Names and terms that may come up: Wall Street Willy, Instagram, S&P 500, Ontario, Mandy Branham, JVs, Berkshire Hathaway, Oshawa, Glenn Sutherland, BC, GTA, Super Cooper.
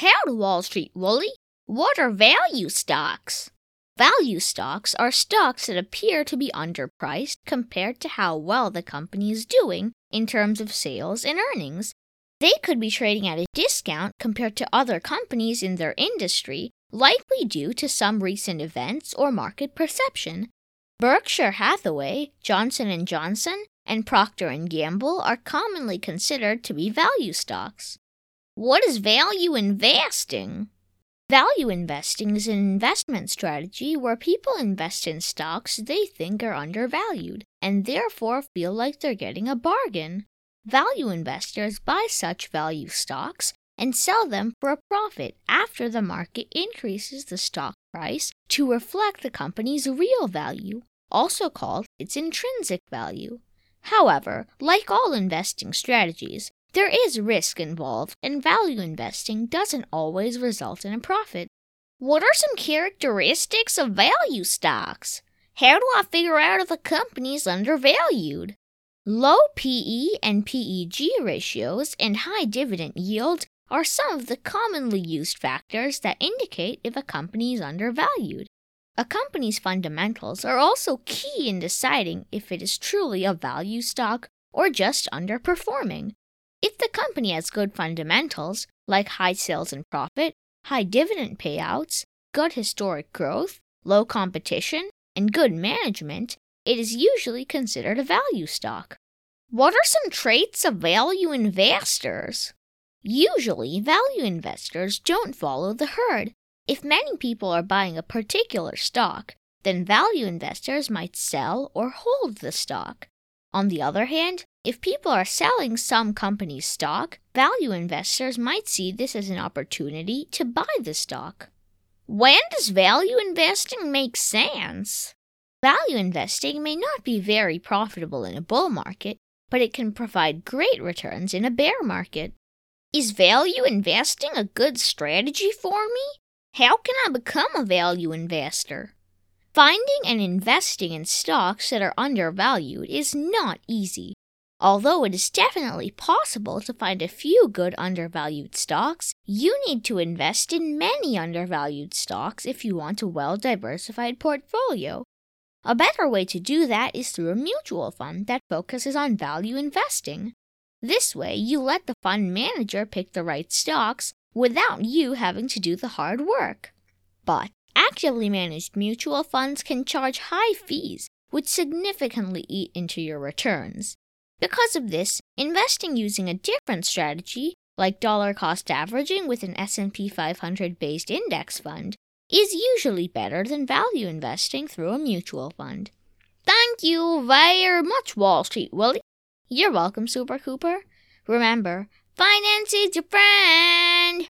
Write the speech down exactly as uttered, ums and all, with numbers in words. Howdy, Wall Street Willy. What are value stocks? Value stocks are stocks that appear to be underpriced compared to how well the company is doing in terms of sales and earnings. They could be trading at a discount compared to other companies in their industry, likely due to some recent events or market perception. Berkshire Hathaway, Johnson and Johnson, and Procter and Gamble are commonly considered to be value stocks. What is value investing? Value investing is an investment strategy where people invest in stocks they think are undervalued and therefore feel like they're getting a bargain. Value investors buy such value stocks and sell them for a profit after the market increases the stock price to reflect the company's real value, also called its intrinsic value. However, like all investing strategies, there is risk involved, and value investing doesn't always result in a profit. What are some characteristics of value stocks? How do I figure out if a company is undervalued? Low P E and P E G ratios and high dividend yield are some of the commonly used factors that indicate if a company is undervalued. A company's fundamentals are also key in deciding if it is truly a value stock or just underperforming. If the company has good fundamentals, like high sales and profit, high dividend payouts, good historic growth, low competition, and good management, it is usually considered a value stock. What are some traits of value investors? Usually, value investors don't follow the herd. If many people are buying a particular stock, then value investors might sell or hold the stock. On the other hand, if people are selling some company's stock, value investors might see this as an opportunity to buy the stock. When does value investing make sense? Value investing may not be very profitable in a bull market, but it can provide great returns in a bear market. Is value investing a good strategy for me? How can I become a value investor? Finding and investing in stocks that are undervalued is not easy. Although it is definitely possible to find a few good undervalued stocks, you need to invest in many undervalued stocks if you want a well-diversified portfolio. A better way to do that is through a mutual fund that focuses on value investing. This way, you let the fund manager pick the right stocks without you having to do the hard work. But actively managed mutual funds can charge high fees, which significantly eat into your returns. Because of this, investing using a different strategy, like dollar cost averaging with an S and P five hundred based index fund, is usually better than value investing through a mutual fund. Thank you very much, Wall Street Willy. You're welcome, Super Cooper. Remember, finance is your friend!